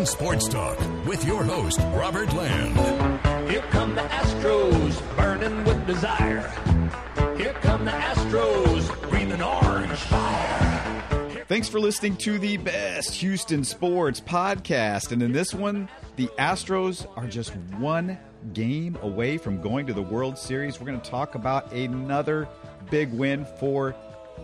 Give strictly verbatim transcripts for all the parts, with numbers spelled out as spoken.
Houston Sports Talk with your host, Robert Land. Here come the Astros, burning with desire. Here come the Astros, breathing orange fire. Here Thanks for listening to the best Houston sports podcast. And in this one, the Astros are just one game away from going to the World Series. We're going to talk about another big win for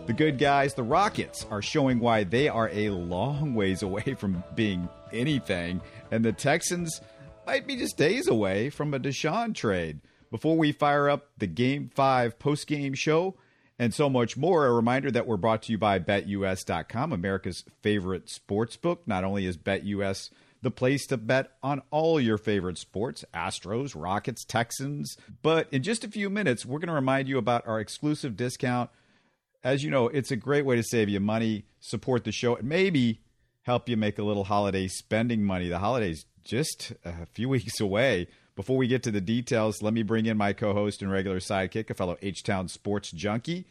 the good guys. The Rockets are showing why they are a long ways away from being anything, and the Texans might be just days away from a Deshaun trade. Before we fire up the Game five post-game show and so much more, a reminder that we're brought to you by Bet U S dot com, America's favorite sports book. Not only is BetUS the place to bet on all your favorite sports, Astros, Rockets, Texans, but in just a few minutes, we're going to remind you about our exclusive discount. As you know, it's a great way to save you money, support the show, and maybe help you make a little holiday spending money. The holiday's just a few weeks away. Before we get to the details, let me bring in my co-host and regular sidekick, a fellow H-Town sports junkie,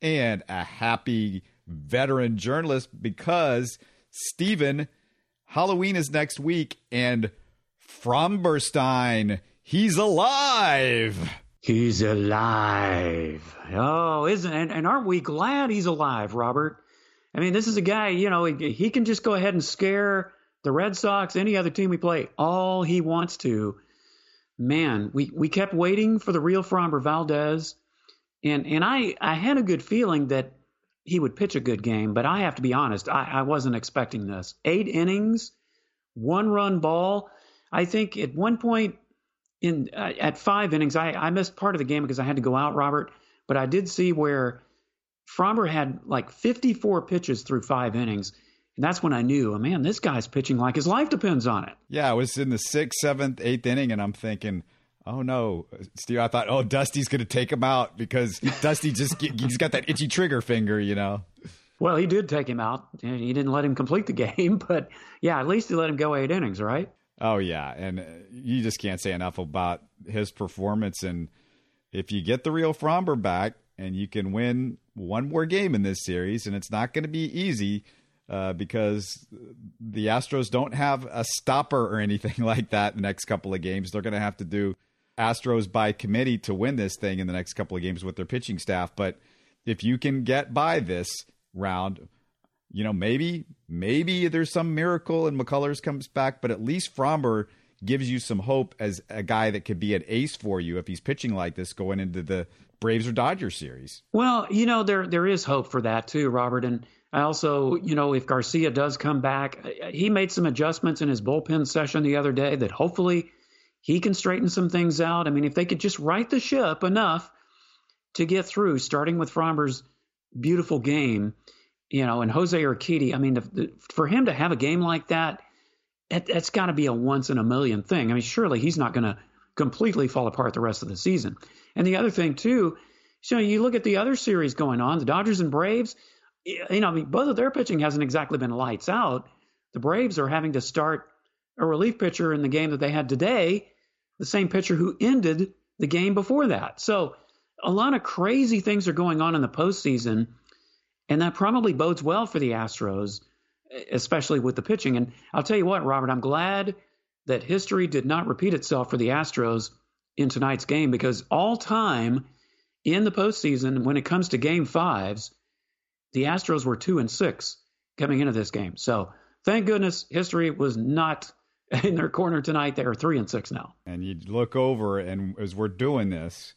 and a happy veteran journalist, because, Steven, Halloween is next week, and Fromberstein, he's alive! He's alive. Oh, isn't and, and aren't we glad he's alive, Robert? I mean, this is a guy, you know, he, he can just go ahead and scare the Red Sox, any other team we play, all he wants to. Man, we, we kept waiting for the real Framber Valdez, and and I, I had a good feeling that he would pitch a good game, but I have to be honest, I, I wasn't expecting this. Eight innings, one-run ball. I think at one point, In uh, at five innings, I, I missed part of the game because I had to go out, Robert, but I did see where Fromber had like fifty-four pitches through five innings, and that's when I knew, oh, man, this guy's pitching like his life depends on it. Yeah, I was in the sixth, seventh, eighth inning, and I'm thinking, oh, no, Steve, I thought, oh, Dusty's going to take him out because Dusty just he's got that itchy trigger finger, you know. Well, he did take him out. He didn't let him complete the game, but, yeah, at least he let him go eight innings, right? Oh, yeah, and you just can't say enough about his performance. And if you get the real Fromber back and you can win one more game in this series, and it's not going to be easy uh, because the Astros don't have a stopper or anything like that the next couple of games. They're going to have to do Astros by committee to win this thing in the next couple of games with their pitching staff. But if you can get by this round, you know, maybe maybe there's some miracle and McCullers comes back, but at least Fromber gives you some hope as a guy that could be an ace for you if he's pitching like this going into the Braves or Dodgers series. Well, you know, there there is hope for that too, Robert. And I also, you know, if Garcia does come back, he made some adjustments in his bullpen session the other day that hopefully he can straighten some things out. I mean, if they could just right the ship enough to get through, starting with Fromber's beautiful game, you know, and Jose Urquidy, I mean, the, the, for him to have a game like that, that that's got to be a once in a million thing. I mean, surely he's not going to completely fall apart the rest of the season. And the other thing, too, so you look at the other series going on, the Dodgers and Braves, you know, I mean, both of their pitching hasn't exactly been lights out. The Braves are having to start a relief pitcher in the game that they had today, the same pitcher who ended the game before that. So a lot of crazy things are going on in the postseason. And that probably bodes well for the Astros, especially with the pitching. And I'll tell you what, Robert, I'm glad that history did not repeat itself for the Astros in tonight's game, because all time in the postseason, when it comes to game fives, the Astros were two and six coming into this game. So thank goodness history was not in their corner tonight. They are three and six now. And you look over, and as we're doing this,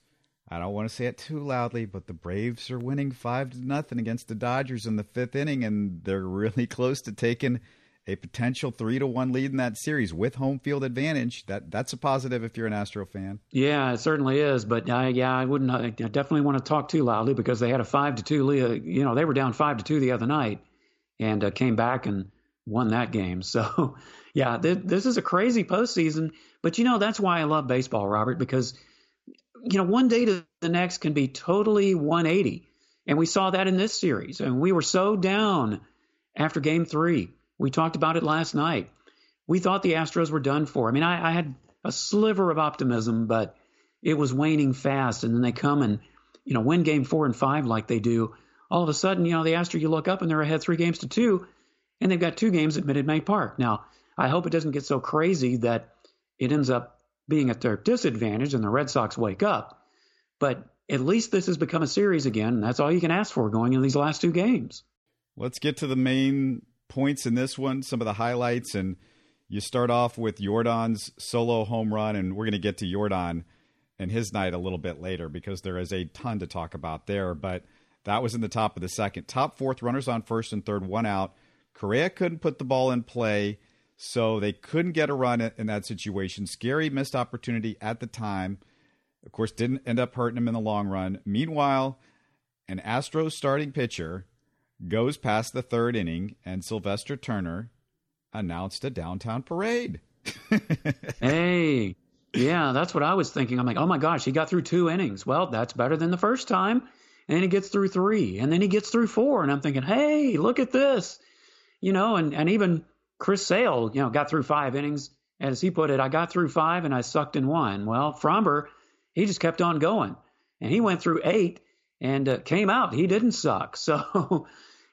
I don't want to say it too loudly, but the Braves are winning five to nothing against the Dodgers in the fifth inning, and they're really close to taking a potential three to one lead in that series with home field advantage. That that's a positive if you're an Astro fan. Yeah, it certainly is. But I, yeah, I wouldn't. I definitely want to talk too loudly, because they had a five to two lead. You know, they were down five to two the other night, and uh, came back and won that game. So, yeah, th- this is a crazy postseason. But you know, that's why I love baseball, Robert, because, you know, one day to the next can be totally one eighty. And we saw that in this series. And we were so down after game three. We talked about it last night. We thought the Astros were done for. I mean, I, I had a sliver of optimism, but it was waning fast. And then they come and, you know, win game four and five like they do. All of a sudden, you know, the Astros, you look up and they're ahead three games to two. And they've got two games at Minute Maid Park. Now, I hope it doesn't get so crazy that it ends up being at their disadvantage and the Red Sox wake up. But at least this has become a series again, and that's all you can ask for going into these last two games. Let's get to the main points in this one, some of the highlights, and you start off with Yordan's solo home run, and we're going to get to Yordan and his night a little bit later because there is a ton to talk about there, but that was in the top of the second. Top fourth, runners on first and third, one out. Correa couldn't put the ball in play, so they couldn't get a run in that situation. Scary missed opportunity at the time. Of course, didn't end up hurting him in the long run. Meanwhile, an Astros starting pitcher goes past the third inning, and Sylvester Turner announced a downtown parade. Hey, yeah, that's what I was thinking. I'm like, oh my gosh, he got through two innings. Well, that's better than the first time. And then he gets through three, and then he gets through four. And I'm thinking, hey, look at this. You know, and, and even Chris Sale, you know, got through five innings. As he put it, I got through five and I sucked in one. Well, Framber, he just kept on going. And he went through eight and uh, came out. He didn't suck. So,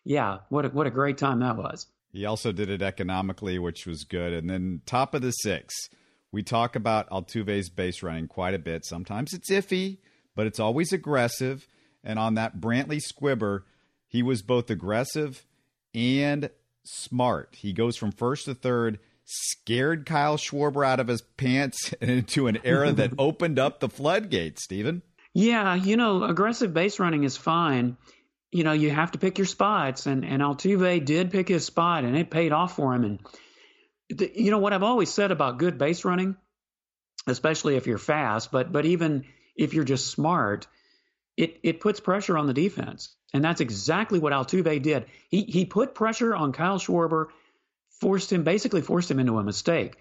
yeah, what a, what a great time that was. He also did it economically, which was good. And then top of the sixth, we talk about Altuve's base running quite a bit. Sometimes it's iffy, but it's always aggressive. And on that Brantley squibber, he was both aggressive and smart. He goes from first to third, scared Kyle Schwarber out of his pants and into an era that opened up the floodgates, Stephen. Yeah, you know, aggressive base running is fine. You know, you have to pick your spots, and, and Altuve did pick his spot, and it paid off for him. And, the, you know, what I've always said about good base running, especially if you're fast, but but even if you're just smart, It it puts pressure on the defense, and that's exactly what Altuve did. He he put pressure on Kyle Schwarber, forced him, basically forced him into a mistake,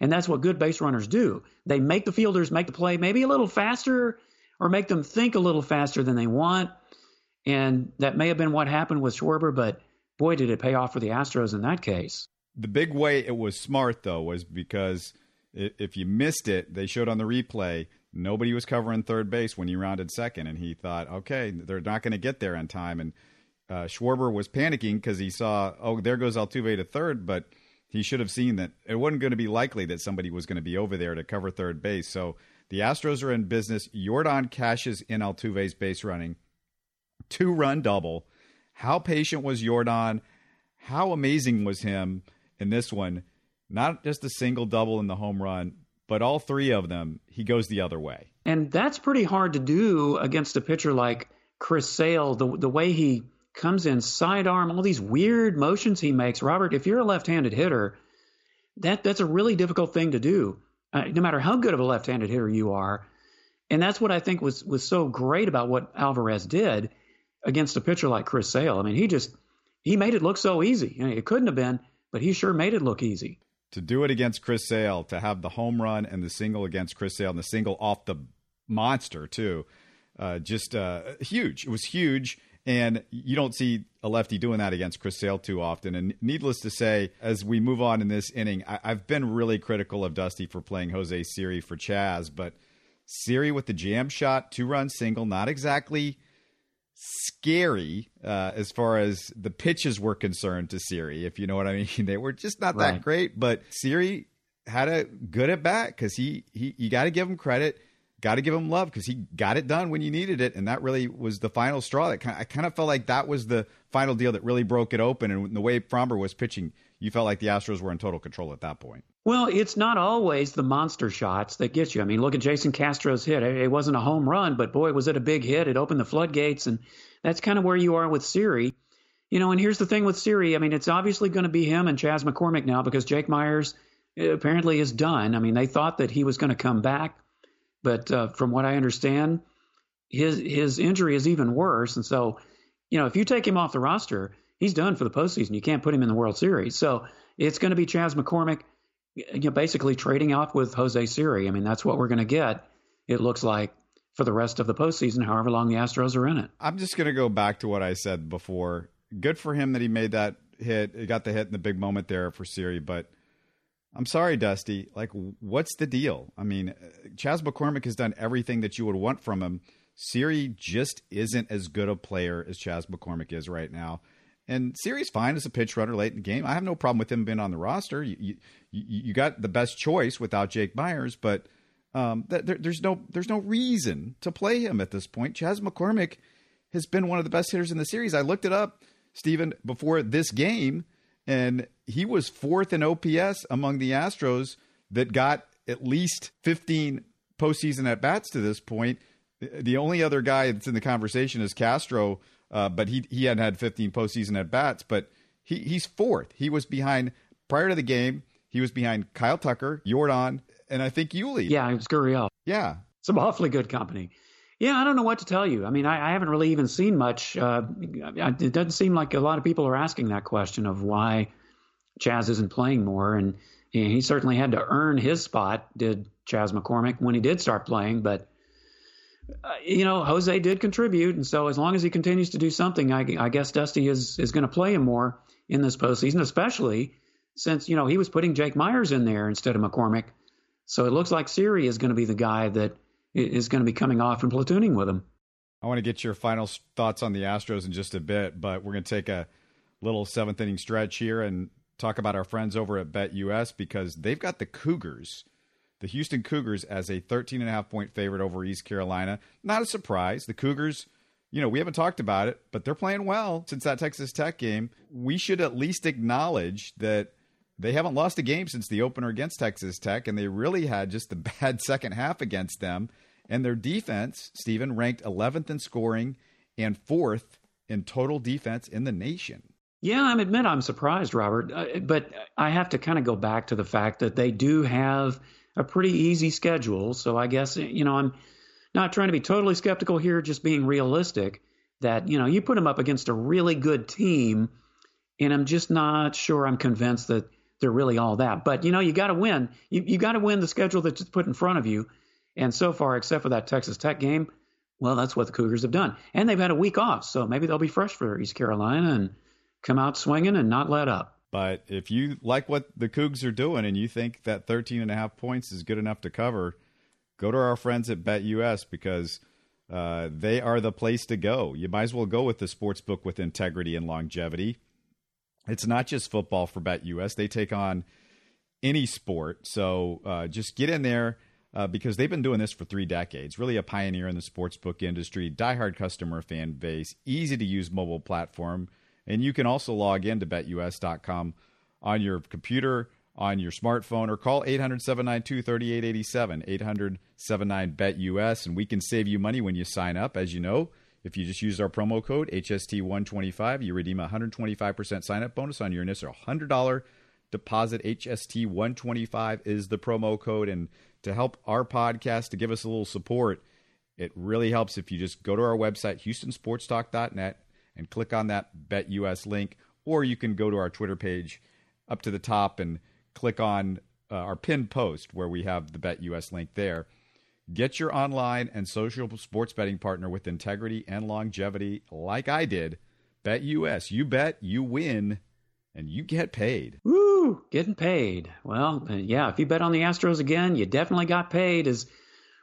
and that's what good base runners do. They make the fielders make the play maybe a little faster or make them think a little faster than they want, and that may have been what happened with Schwarber, but boy, did it pay off for the Astros in that case. The big way it was smart, though, was because if you missed it, they showed on the replay, nobody was covering third base when he rounded second, and he thought, okay, they're not going to get there on time. And uh, Schwarber was panicking because he saw, oh, there goes Altuve to third, but he should have seen that it wasn't going to be likely that somebody was going to be over there to cover third base. So the Astros are in business. Yordan cashes in Altuve's base running. Two-run double. How patient was Yordan? How amazing was him in this one? Not just a single double in the home run, but all three of them, he goes the other way. And that's pretty hard to do against a pitcher like Chris Sale, the the way he comes in sidearm, all these weird motions he makes. Robert, if you're a left-handed hitter, that that's a really difficult thing to do, uh, no matter how good of a left-handed hitter you are. And that's what I think was was so great about what Alvarez did against a pitcher like Chris Sale. I mean, he just he made it look so easy. You know, it couldn't have been, but he sure made it look easy. To do it against Chris Sale, to have the home run and the single against Chris Sale and the single off the monster too, uh, just uh, huge. It was huge, and you don't see a lefty doing that against Chris Sale too often. And needless to say, as we move on in this inning, I- I've been really critical of Dusty for playing Jose Siri for Chaz, but Siri with the jam shot, two-run single, not exactly scary uh, as far as the pitches were concerned to Siri, if you know what I mean. They were just not right. That great, but Siri had a good at bat because he, he, you got to give him credit, got to give him love because he got it done when you needed it. And that really was the final straw. That kind of, I kind of felt like that was the final deal that really broke it open. And the way Framber was pitching, you felt like the Astros were in total control at that point. Well, it's not always the monster shots that get you. I mean, look at Jason Castro's hit. It wasn't a home run, but boy, was it a big hit. It opened the floodgates, and that's kind of where you are with Siri. You know, and here's the thing with Siri. I mean, it's obviously going to be him and Chaz McCormick now because Jake Myers apparently is done. I mean, they thought that he was going to come back, but uh, from what I understand, his his injury is even worse. And so, you know, if you take him off the roster, he's done for the postseason. You can't put him in the World Series. So it's going to be Chaz McCormick, you know, basically trading off with Jose Siri. I mean, that's what we're going to get, it looks like, for the rest of the postseason, however long the Astros are in it. I'm just going to go back to what I said before. Good for him that he made that hit. He got the hit in the big moment there for Siri, but I'm sorry, Dusty. Like, what's the deal? I mean, Chaz McCormick has done everything that you would want from him. Siri just isn't as good a player as Chaz McCormick is right now. And Siri's fine as a pitch runner late in the game. I have no problem with him being on the roster. You you, you got the best choice without Jake Myers, but um, there, there's no there's no reason to play him at this point. Chaz McCormick has been one of the best hitters in the series. I looked it up, Stephen, before this game, and he was fourth in O P S among the Astros that got at least fifteen postseason at-bats to this point. The only other guy that's in the conversation is Castro, uh, but he he hadn't had fifteen postseason at-bats, but he, he's fourth. He was behind, prior to the game, he was behind Kyle Tucker, Yordan, and I think Yuli. Yeah, it was Gurriel. Yeah. Some awfully good company. Yeah, I don't know what to tell you. I mean, I, I haven't really even seen much. Uh, it doesn't seem like a lot of people are asking that question of why Chaz isn't playing more, and he certainly had to earn his spot, did Chaz McCormick, when he did start playing. But, uh, you know, Jose did contribute. And so as long as he continues to do something, I, I guess Dusty is, is going to play him more in this postseason, especially since, you know, he was putting Jake Myers in there instead of McCormick. So it looks like Siri is going to be the guy that is going to be coming off and platooning with him. I want to get your final thoughts on the Astros in just a bit, but we're going to take a little seventh inning stretch here and talk about our friends over at BetUS, because they've got the Cougars, the Houston Cougars, as a thirteen and a half point favorite over East Carolina. Not a surprise. The Cougars, you know, we haven't talked about it, but they're playing well since that Texas Tech game. We should at least acknowledge that they haven't lost a game since the opener against Texas Tech, and they really had just the bad second half against them. And their defense, Stephen, ranked eleventh in scoring and fourth in total defense in the nation. Yeah, I admit I'm surprised, Robert, uh, but I have to kind of go back to the fact that they do have a pretty easy schedule. So I guess, you know, I'm not trying to be totally skeptical here, just being realistic that, you know, you put them up against a really good team, and I'm just not sure I'm convinced that they're really all that. But, you know, you got to win. You, you got to win the schedule that's put in front of you. And so far, except for that Texas Tech game, well, that's what the Cougars have done. And they've had a week off, so maybe they'll be fresh for East Carolina and come out swinging and not let up. But if you like what the Cougs are doing and you think that thirteen and a half points is good enough to cover, go to our friends at BetUS, because uh, they are the place to go. You might as well go with the sports book with integrity and longevity. It's not just football for BetUS. They take on any sport. So uh, just get in there, uh, because they've been doing this for three decades. Really a pioneer in the sports book industry, diehard customer fan base, easy-to-use mobile platform. And you can also log in to bet U S dot com on your computer, on your smartphone, or call eight hundred, seven nine two, three eight eight seven, eight hundred, seven nine, bet U S, and we can save you money when you sign up. As you know, if you just use our promo code H S T one twenty-five, you redeem a one hundred twenty-five percent sign-up bonus on your initial one hundred dollars deposit. H S T one twenty-five is the promo code. And to help our podcast, to give us a little support, it really helps if you just go to our website, Houston Sports Talk dot net, and click on that BetUS link, or you can go to our Twitter page up to the top and click on uh, our pinned post where we have the BetUS link there. Get your online and social sports betting partner with integrity and longevity like I did. BetUS, you bet, you win, and you get paid. Woo, getting paid. Well, yeah, if you bet on the Astros again, you definitely got paid as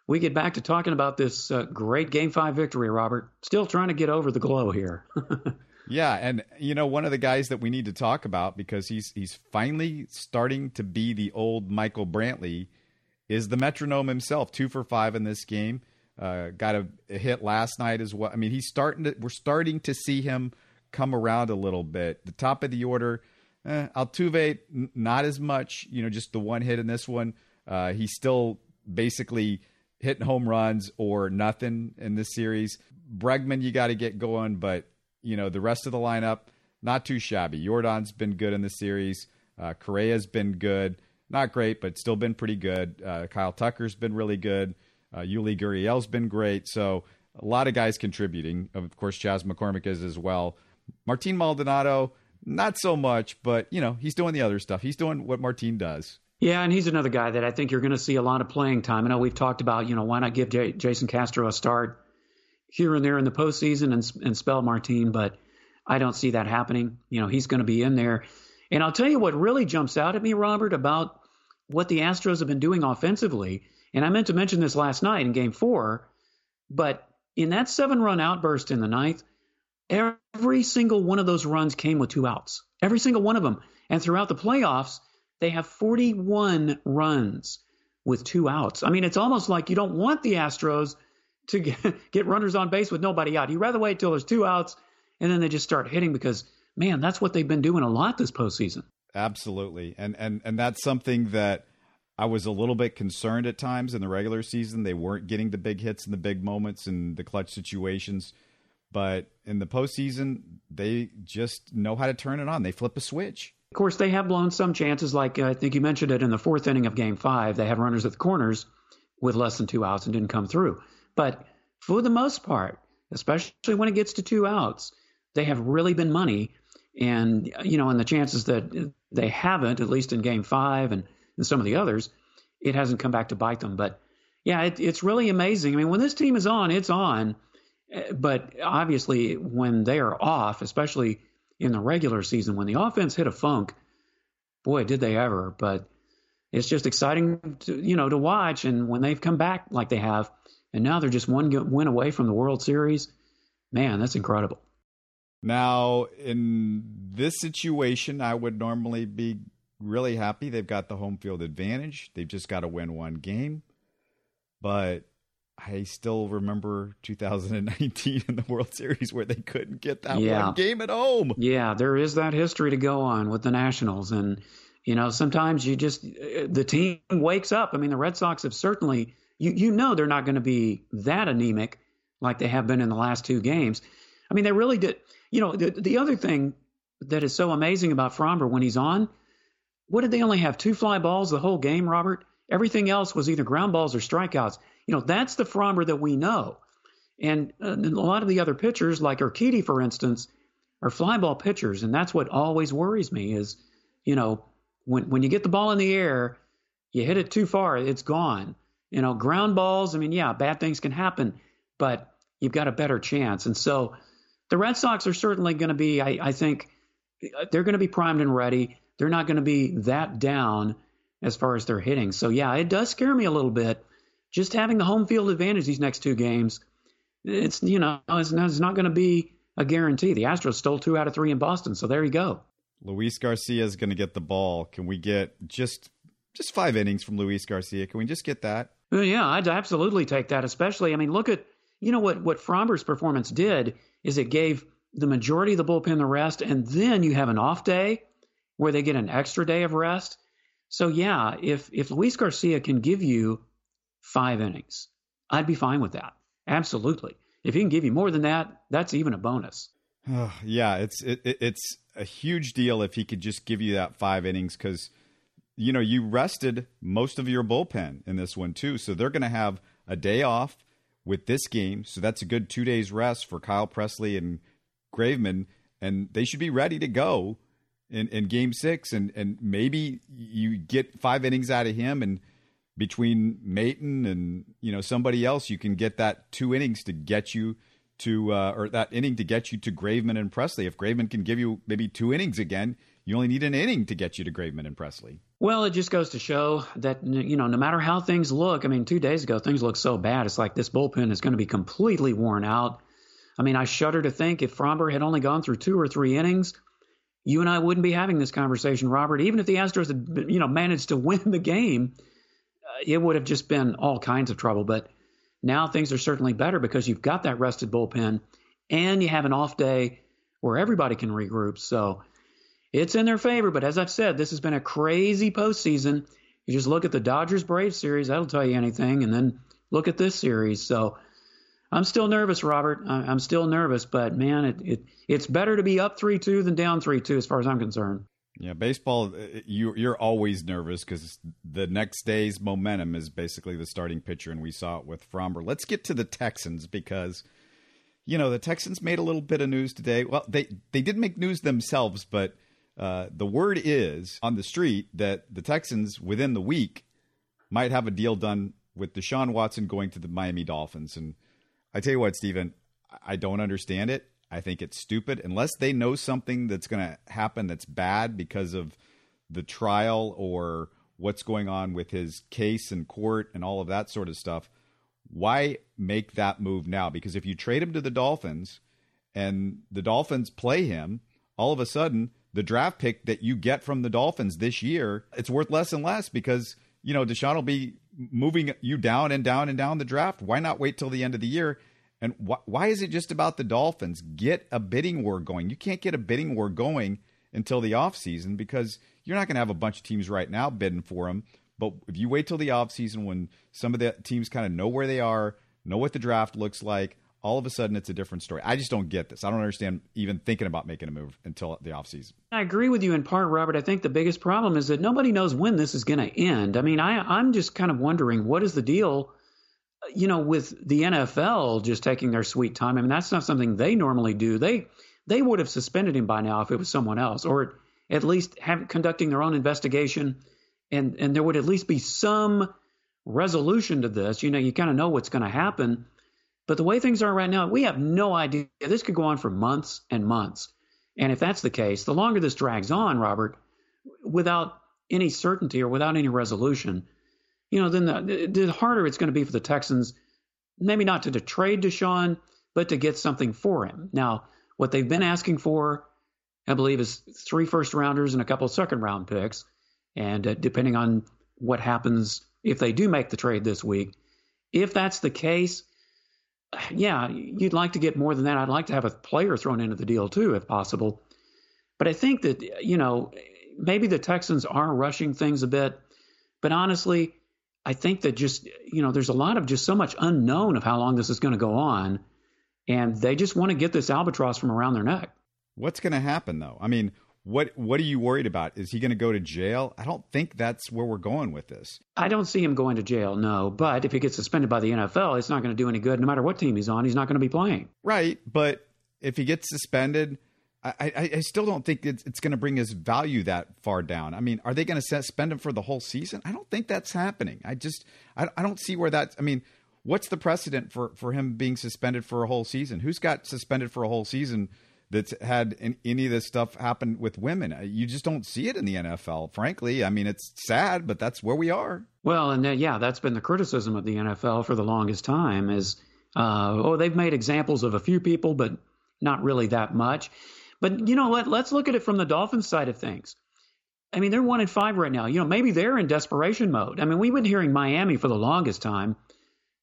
we get back to talking about this uh, great Game five victory, Robert. Still trying to get over the glow here. Yeah, and, you know, one of the guys that we need to talk about, because he's he's finally starting to be the old Michael Brantley, is the metronome himself, two for five in this game. Uh, got a, a hit last night as well. I mean, he's starting to, we're starting to see him come around a little bit. The top of the order, eh, Altuve, n- not as much. You know, just the one hit in this one. Uh, he's still basically hitting home runs or nothing in this series. Bregman, you got to get going, but, you know, the rest of the lineup, not too shabby. Yordan's been good in the series. Uh, Correa's been good. Not great, but still been pretty good. Uh, Kyle Tucker's been really good. Uh, Yuli Gurriel's been great. So a lot of guys contributing. Of course, Chaz McCormick is as well. Martin Maldonado, not so much, but, you know, he's doing the other stuff. He's doing what Martin does. Yeah, and he's another guy that I think you're going to see a lot of playing time. I know we've talked about, you know, why not give J- Jason Castro a start here and there in the postseason and, and spell Martin, but I don't see that happening. You know, he's going to be in there. And I'll tell you what really jumps out at me, Robert, about what the Astros have been doing offensively. And I meant to mention this last night in Game four, but in that seven-run outburst in the ninth, Every single one of those runs came with two outs. Every single one of them. And throughout the playoffs, they have forty-one runs with two outs. I mean, it's almost like you don't want the Astros to get, get runners on base with nobody out. You'd rather wait till there's two outs, and then they just start hitting because, man, that's what they've been doing a lot this postseason. Absolutely. And and and that's something that I was a little bit concerned at times in the regular season. They weren't getting the big hits and the big moments and the clutch situations. But in the postseason, they just know how to turn it on. They flip a switch. Of course, they have blown some chances. Like uh, I think you mentioned it in the fourth inning of game five, they have runners at the corners with less than two outs and didn't come through. But for the most part, especially when it gets to two outs, they have really been money. And, you know, and the chances that they haven't, at least in game five and, and some of the others, it hasn't come back to bite them. But, yeah, it, it's really amazing. I mean, when this team is on, it's on. But obviously when they are off, especially in the regular season, when the offense hit a funk, boy, did they ever. But it's just exciting to, you know, to watch. And when they've come back like they have, and now they're just one win away from the World Series, man, that's incredible. Now, in this situation, I would normally be really happy. They've got the home field advantage. They've just got to win one game. But I still remember two thousand nineteen in the World Series where they couldn't get that yeah. one game at home. Yeah, there is that history to go on with the Nationals. And, you know, sometimes you just – the team wakes up. I mean, the Red Sox have certainly you, – you know they're not going to be that anemic like they have been in the last two games. I mean, they really did – you know, the, the other thing that is so amazing about Framber when he's on, what did they only have, two fly balls the whole game, Robert? Everything else was either ground balls or strikeouts. You know, that's the Framber that we know. And, uh, and a lot of the other pitchers, like Urquidy, for instance, are fly ball pitchers. And that's what always worries me is, you know, when when you get the ball in the air, you hit it too far, it's gone. You know, ground balls, I mean, yeah, bad things can happen, but you've got a better chance. And so the Red Sox are certainly going to be, I, I think, they're going to be primed and ready. They're not going to be that down as far as they're hitting. So, yeah, it does scare me a little bit. Just having the home field advantage these next two games, it's, you know, it's not, it's not going to be a guarantee. The Astros stole two out of three in Boston, so there you go. Luis Garcia is going to get the ball. Can we get just just five innings from Luis Garcia? Can we just get that? Yeah, I'd absolutely take that, especially. I mean, look at, you know, what, what Framber's performance did is it gave the majority of the bullpen the rest, and then you have an off day where they get an extra day of rest. So, yeah, if if Luis Garcia can give you five innings, I'd be fine with that. Absolutely. If he can give you more than that, that's even a bonus. Oh, yeah, it's it, it's a huge deal if he could just give you that five innings because, you know, you rested most of your bullpen in this one too. So they're going to have a day off with this game. So that's a good two days rest for Kyle Pressly and Graveman, and they should be ready to go in, in game six. And, and maybe you get five innings out of him, and between Mayton and, you know, somebody else, you can get that two innings to get you to, uh, or that inning to get you to Graveman and Pressly. If Graveman can give you maybe two innings again, you only need an inning to get you to Graveman and Pressly. Well, it just goes to show that, you know, no matter how things look, I mean, two days ago, things looked so bad. It's like this bullpen is going to be completely worn out. I mean, I shudder to think if Framber had only gone through two or three innings, you and I wouldn't be having this conversation, Robert. Even if the Astros had, you know, managed to win the game, it would have just been all kinds of trouble. But now things are certainly better because you've got that rested bullpen and you have an off day where everybody can regroup. So it's in their favor. But as I've said, this has been a crazy postseason. You just look at the Dodgers Braves series. That'll tell you anything. And then look at this series. So I'm still nervous, Robert. I'm still nervous. But, man, it, it it's better to be up three two than down three two as far as I'm concerned. Yeah, baseball, you, you're always nervous because the next day's momentum is basically the starting pitcher, and we saw it with Framber. Let's get to the Texans because, you know, the Texans made a little bit of news today. Well, they, they did make news themselves, but uh, the word is on the street that the Texans within the week might have a deal done with Deshaun Watson going to the Miami Dolphins. And I tell you what, Steven, I don't understand it. I think it's stupid unless they know something that's going to happen that's bad because of the trial or what's going on with his case in court and all of that sort of stuff. Why make that move now? Because if you trade him to the Dolphins and the Dolphins play him, all of a sudden the draft pick that you get from the Dolphins this year, it's worth less and less because, you know, Deshaun will be moving you down and down and down the draft. Why not wait till the end of the year? And wh- why is it just about the Dolphins? Get a bidding war going. You can't get a bidding war going until the offseason because you're not going to have a bunch of teams right now bidding for him. But if you wait till the offseason when some of the teams kind of know where they are, know what the draft looks like, all of a sudden it's a different story. I just don't get this. I don't understand even thinking about making a move until the offseason. I agree with you in part, Robert. I think the biggest problem is that nobody knows when this is going to end. I mean, I, I'm just kind of wondering what is the deal, you know, with the N F L just taking their sweet time. I mean, that's not something they normally do. They they would have suspended him by now if it was someone else, or at least have, conducting their own investigation. And and there would at least be some resolution to this. You know, you kind of know what's going to happen. But the way things are right now, we have no idea. This could go on for months and months. And if that's the case, the longer this drags on, Robert, without any certainty or without any resolution, you know, then the, the harder it's going to be for the Texans, maybe not to, to trade Deshaun, but to get something for him. Now, what they've been asking for, I believe, is three first rounders and a couple of second round picks. And uh, depending on what happens, if they do make the trade this week, if that's the case, yeah, you'd like to get more than that. I'd like to have a player thrown into the deal too, if possible. But I think that, you know, maybe the Texans are rushing things a bit. But honestly, I think that just, you know, there's a lot of just so much unknown of how long this is going to go on. And they just want to get this albatross from around their neck. What's going to happen, though? I mean, What what are you worried about? Is he going to go to jail? I don't think that's where we're going with this. I don't see him going to jail, no. But if he gets suspended by the N F L, it's not going to do any good. No matter what team he's on, he's not going to be playing. Right, but if he gets suspended, I, I, I still don't think it's, it's going to bring his value that far down. I mean, are they going to suspend him for the whole season? I don't think that's happening. I just I, I don't see where that's – I mean, what's the precedent for, for him being suspended for a whole season? Who's got suspended for a whole season – that's had any of this stuff happen with women? You just don't see it in the N F L, frankly. I mean, it's sad, but that's where we are. Well, and uh, yeah, that's been the criticism of the N F L for the longest time is, uh, oh, they've made examples of a few people, but not really that much. But you know what? Let's look at it from the Dolphins side of things. I mean, they're one in five right now. You know, maybe they're in desperation mode. I mean, we've been hearing Miami for the longest time.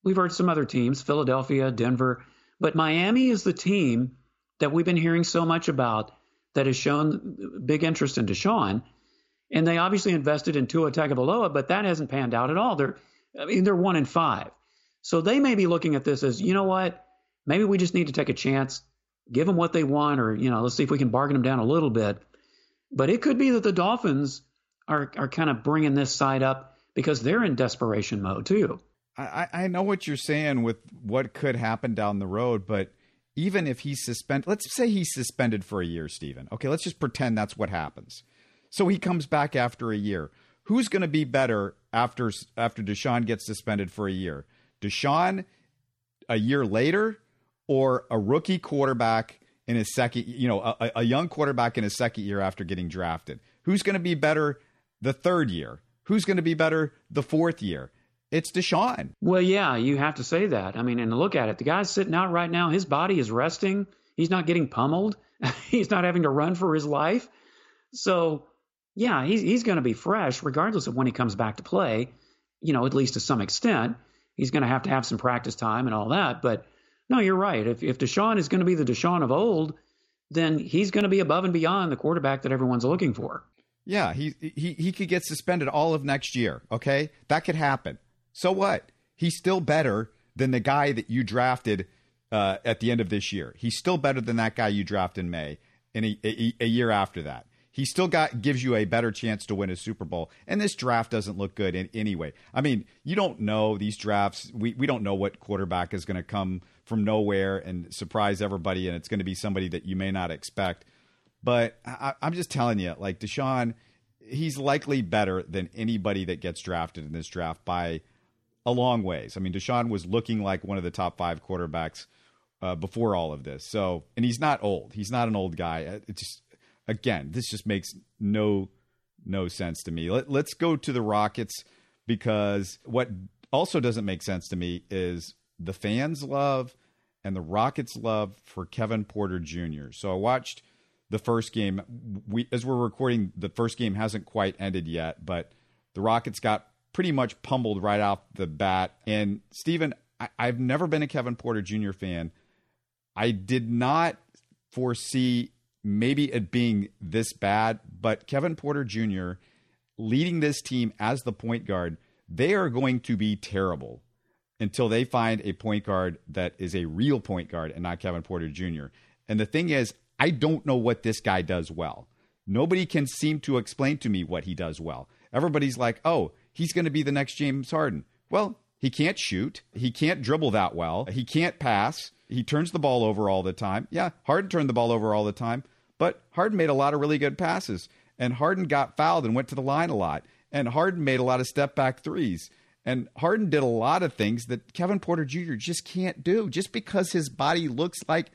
We've heard some other teams, Philadelphia, Denver, but Miami is the team that we've been hearing so much about that has shown big interest in Deshaun. And they obviously invested in Tua Tagovailoa, but that hasn't panned out at all. They're, I mean, they're one in five. So they may be looking at this as, you know what, maybe we just need to take a chance, give them what they want, or, you know, let's see if we can bargain them down a little bit. But it could be that the Dolphins are, are kind of bringing this side up because they're in desperation mode too. I, I know what you're saying with what could happen down the road, but even if he's suspended, let's say he's suspended for a year, Stephen. Okay, let's just pretend that's what happens. So he comes back after a year. Who's going to be better after after Deshaun gets suspended for a year? Deshaun a year later, or a rookie quarterback in his second, you know, a, a young quarterback in his second year after getting drafted? Who's going to be better the third year? Who's going to be better the fourth year? It's Deshaun. Well, yeah, you have to say that. I mean, and look at it. The guy's sitting out right now. His body is resting. He's not getting pummeled. He's not having to run for his life. So, yeah, he's, he's going to be fresh regardless of when he comes back to play, you know, at least to some extent. He's going to have to have some practice time and all that. But, no, you're right. If, if Deshaun is going to be the Deshaun of old, then he's going to be above and beyond the quarterback that everyone's looking for. Yeah, he he he could get suspended all of next year, okay? That could happen. So what? He's still better than the guy that you drafted uh, at the end of this year. He's still better than that guy you drafted in May and a, a, a year after that. He still got gives you a better chance to win a Super Bowl. And this draft doesn't look good in any way. I mean, you don't know these drafts. We, we don't know what quarterback is going to come from nowhere and surprise everybody. And it's going to be somebody that you may not expect. But I, I'm just telling you, like Deshaun, he's likely better than anybody that gets drafted in this draft by a long ways. I mean, Deshaun was looking like one of the top five quarterbacks uh, before all of this. So, and he's not old. He's not an old guy. It just, again, this just makes no no sense to me. Let, let's go to the Rockets, because what also doesn't make sense to me is the fans love and the Rockets' love for Kevin Porter Junior So I watched the first game. We, as we're recording, the first game hasn't quite ended yet, but the Rockets got pretty much pummeled right off the bat. And Steven, I, I've never been a Kevin Porter Junior fan. I did not foresee maybe it being this bad, but Kevin Porter Junior leading this team as the point guard, they are going to be terrible until they find a point guard that is a real point guard and not Kevin Porter Junior And the thing is, I don't know what this guy does well. Nobody can seem to explain to me what he does well. Everybody's like, oh, he's going to be the next James Harden. Well, he can't shoot. He can't dribble that well. He can't pass. He turns the ball over all the time. Yeah, Harden turned the ball over all the time, but Harden made a lot of really good passes. And Harden got fouled and went to the line a lot. And Harden made a lot of step-back threes. And Harden did a lot of things that Kevin Porter Junior just can't do. Just because his body looks like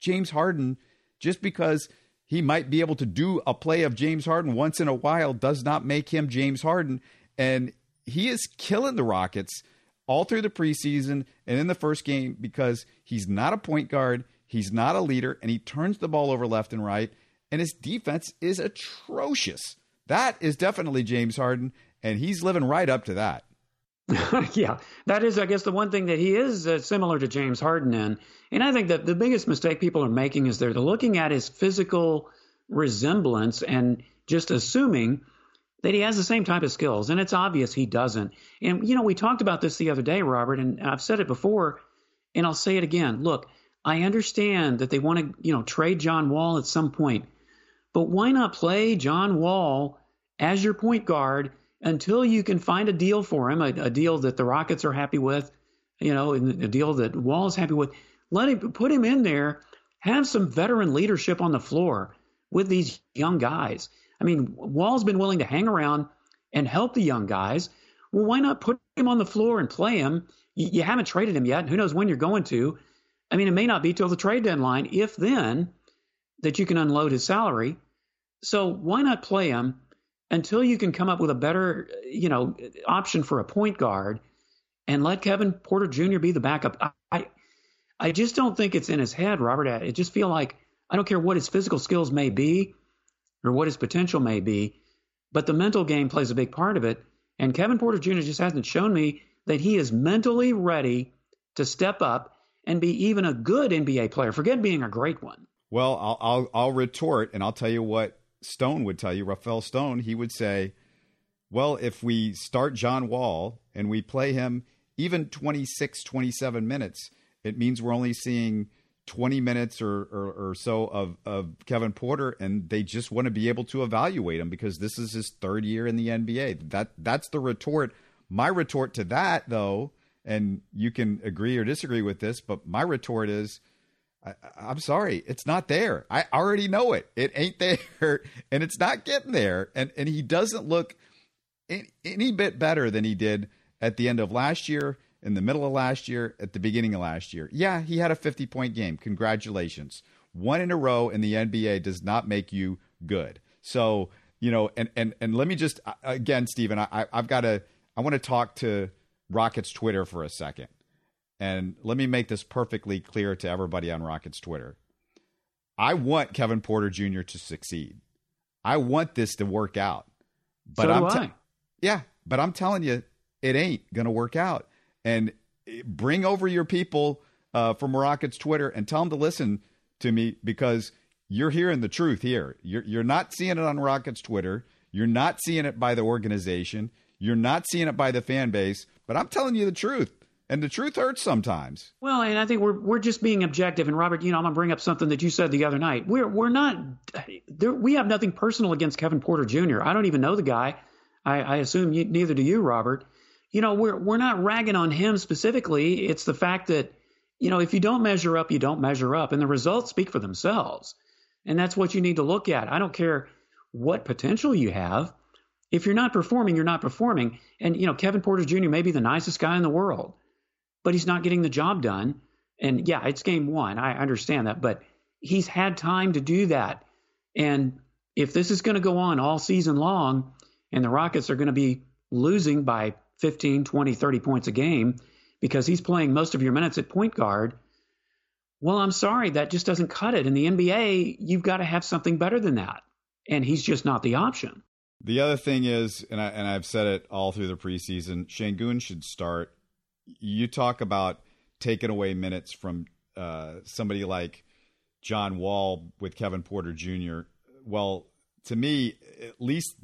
James Harden, just because he might be able to do a play of James Harden once in a while, does not make him James Harden. And he is killing the Rockets all through the preseason and in the first game because he's not a point guard, he's not a leader, and he turns the ball over left and right. And his defense is atrocious. That is definitely James Harden, and he's living right up to that. Yeah, that is, I guess, the one thing that he is uh, similar to James Harden in. And I think that the biggest mistake people are making is they're looking at his physical resemblance and just assuming that he has the same type of skills. And it's obvious he doesn't. And, you know, we talked about this the other day, Robert, and I've said it before, and I'll say it again. Look, I understand that they want to, you know, trade John Wall at some point. But why not play John Wall as your point guard until you can find a deal for him, a, a deal that the Rockets are happy with, you know, a deal that Wall is happy with. Let him, put him in there, have some veteran leadership on the floor with these young guys. I mean, Wall's been willing to hang around and help the young guys. Well, why not put him on the floor and play him? You, you haven't traded him yet. Who knows when you're going to? I mean, it may not be till the trade deadline, if then, that you can unload his salary. So why not play him until you can come up with a better, you know, option for a point guard and let Kevin Porter Junior be the backup? I I just don't think it's in his head, Robert. I just feel like I don't care what his physical skills may be or what his potential may be, but the mental game plays a big part of it. And Kevin Porter Junior just hasn't shown me that he is mentally ready to step up and be even a good N B A player. Forget being a great one. Well, I'll, I'll I'll retort, and I'll tell you what Stone would tell you. Raphael Stone, he would say, well, if we start John Wall and we play him even twenty-six, twenty-seven minutes, it means we're only seeing twenty minutes or, or, or so of, of Kevin Porter, and they just want to be able to evaluate him because this is his third year in the N B A. That That's the retort. My retort to that, though, and you can agree or disagree with this, but my retort is, I, I'm sorry, it's not there. I already know it. It ain't there, and it's not getting there. And and he doesn't look any, any bit better than he did at the end of last year, in the middle of last year, at the beginning of last year. Yeah, he had a fifty-point game. Congratulations. One in a row in the N B A does not make you good. So, you know, and and, and let me just, again, Steven, I, I've got to, I want to talk to Rockets Twitter for a second. And let me make this perfectly clear to everybody on Rockets Twitter. I want Kevin Porter Junior to succeed. I want this to work out. But so I'm do I. Te- yeah, but I'm telling you, it ain't going to work out. And bring over your people uh, from Rockets Twitter and tell them to listen to me because you're hearing the truth here. You're, you're not seeing it on Rockets Twitter. You're not seeing it by the organization. You're not seeing it by the fan base. But I'm telling you the truth. And the truth hurts sometimes. Well, and I think we're we're just being objective. And Robert, you know, I'm gonna bring up something that you said the other night. We're we're not there. We have nothing personal against Kevin Porter Junior I don't even know the guy. I, I assume you, neither do you, Robert. You know, we're we're not ragging on him specifically. It's the fact that, you know, if you don't measure up, you don't measure up, and the results speak for themselves. And that's what you need to look at. I don't care what potential you have. If you're not performing, you're not performing. And you know, Kevin Porter Junior may be the nicest guy in the world, but he's not getting the job done. And yeah, it's game one. I understand that, but he's had time to do that. And if this is going to go on all season long and the Rockets are going to be losing by fifteen, twenty, thirty points a game because he's playing most of your minutes at point guard, well, I'm sorry, that just doesn't cut it. In the N B A, you've got to have something better than that. And he's just not the option. The other thing is, and, I, and I've said it all through the preseason, Şengün should start. You talk about taking away minutes from uh, somebody like John Wall with Kevin Porter Junior Well, to me, at least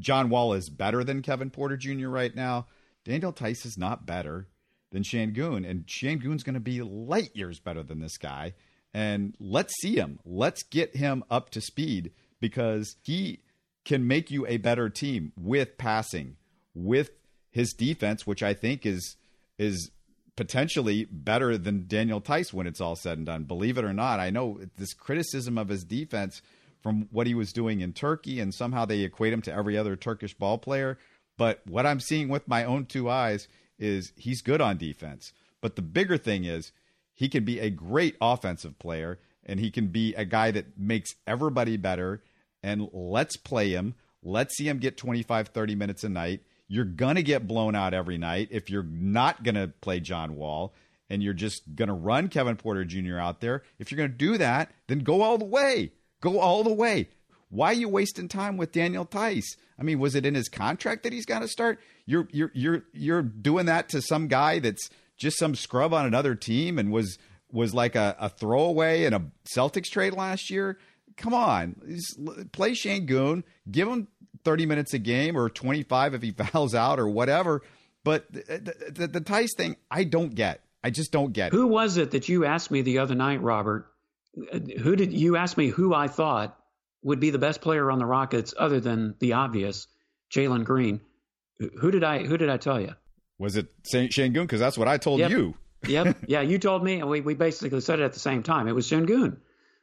John Wall is better than Kevin Porter Junior right now. Daniel Theis is not better than Şengün, and Şengün's going to be light years better than this guy. And let's see him. Let's get him up to speed, because he can make you a better team with passing, with his defense, which I think is is potentially better than Daniel Theis when it's all said and done. Believe it or not, I know this criticism of his defense from what he was doing in Turkey, and somehow they equate him to every other Turkish ball player. But what I'm seeing with my own two eyes is he's good on defense. But the bigger thing is he can be a great offensive player, and he can be a guy that makes everybody better. And let's play him. Let's see him get twenty-five, thirty minutes a night. You're going to get blown out every night if you're not going to play John Wall, and you're just going to run Kevin Porter Junior out there. If you're going to do that, then go all the way. Go all the way. Why are you wasting time with Daniel Theis? I mean, was it in his contract that he's got to start? You're you're you're you're doing that to some guy that's just some scrub on another team and was was like a, a throwaway in a Celtics trade last year. Come on, play Şengün, give him thirty minutes a game or twenty-five if he fouls out or whatever. But the, the, the Theis thing, I don't get. I just don't get. Who was it that you asked me the other night, Robert? Who did you ask me who I thought would be the best player on the Rockets other than the obvious Jalen Green? Who did I who did I tell you? Was it Şengün? Because that's what I told yep. you. Yep. Yeah, you told me, and we, we basically said it at the same time. It was Şengün.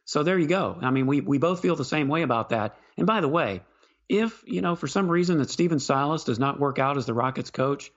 So there you go. I mean, we, we both feel the same way about that. And by the way, if, you know, for some reason that Stephen Silas does not work out as the Rockets coach,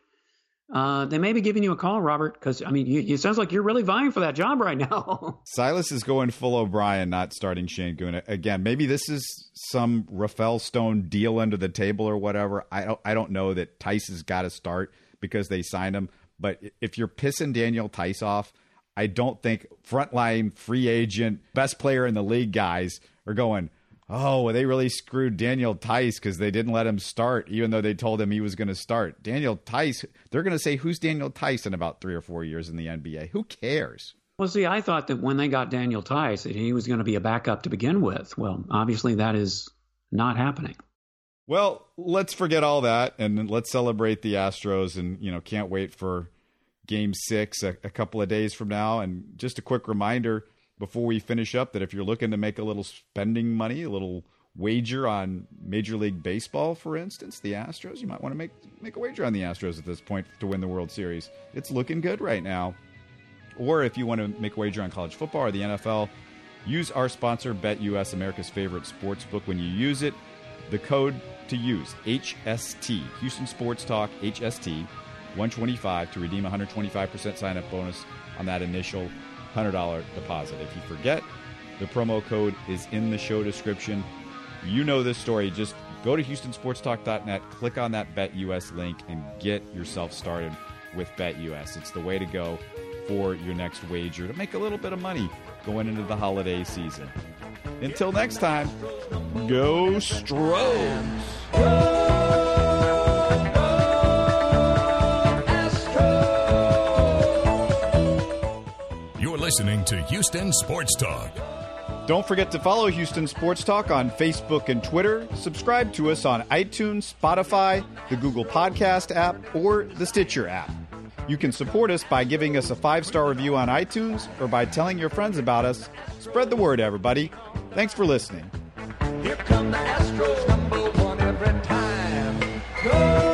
Uh, they may be giving you a call, Robert, because, I mean, you, it sounds like you're really vying for that job right now. Silas is going full O'Brien, not starting Şengün. Again, maybe this is some Raphael Stone deal under the table or whatever. I don't, I don't know that Theis has got to start because they signed him. But if you're pissing Daniel Theis off, I don't think frontline, free agent, best player in the league guys are going, oh, well, they really screwed Daniel Theis because they didn't let him start, even though they told him he was going to start. Daniel Theis, they're going to say, who's Daniel Theis in about three or four years in the N B A? Who cares? Well, see, I thought that when they got Daniel Theis, that he was going to be a backup to begin with. Well, obviously that is not happening. Well, let's forget all that, and let's celebrate the Astros, and, you know, can't wait for Game six a, a couple of days from now. And just a quick reminder before we finish up, that if you're looking to make a little spending money, a little wager on Major League Baseball, for instance, the Astros, you might want to make make a wager on the Astros at this point to win the World Series. It's looking good right now. Or if you want to make a wager on college football or the N F L, use our sponsor, BetUS, America's favorite sportsbook. When you use it, the code to use, H S T, Houston Sports Talk, H S T, one twenty-five, to redeem one hundred twenty-five percent sign-up bonus on that initial one hundred dollars deposit. If you forget, the promo code is in the show description. You know this story. Just go to Houston Sports Talk dot net, click on that BetUS link, and get yourself started with BetUS. It's the way to go for your next wager to make a little bit of money going into the holiday season. Until next time, go Astros! Go! Listening to Houston Sports Talk. Don't forget to follow Houston Sports Talk on Facebook and Twitter. Subscribe to us on iTunes, Spotify, the Google Podcast app, or the Stitcher app. You can support us by giving us a five-star review on iTunes or by telling your friends about us. Spread the word, everybody. Thanks for listening. Here come the Astros, number one every time. Go!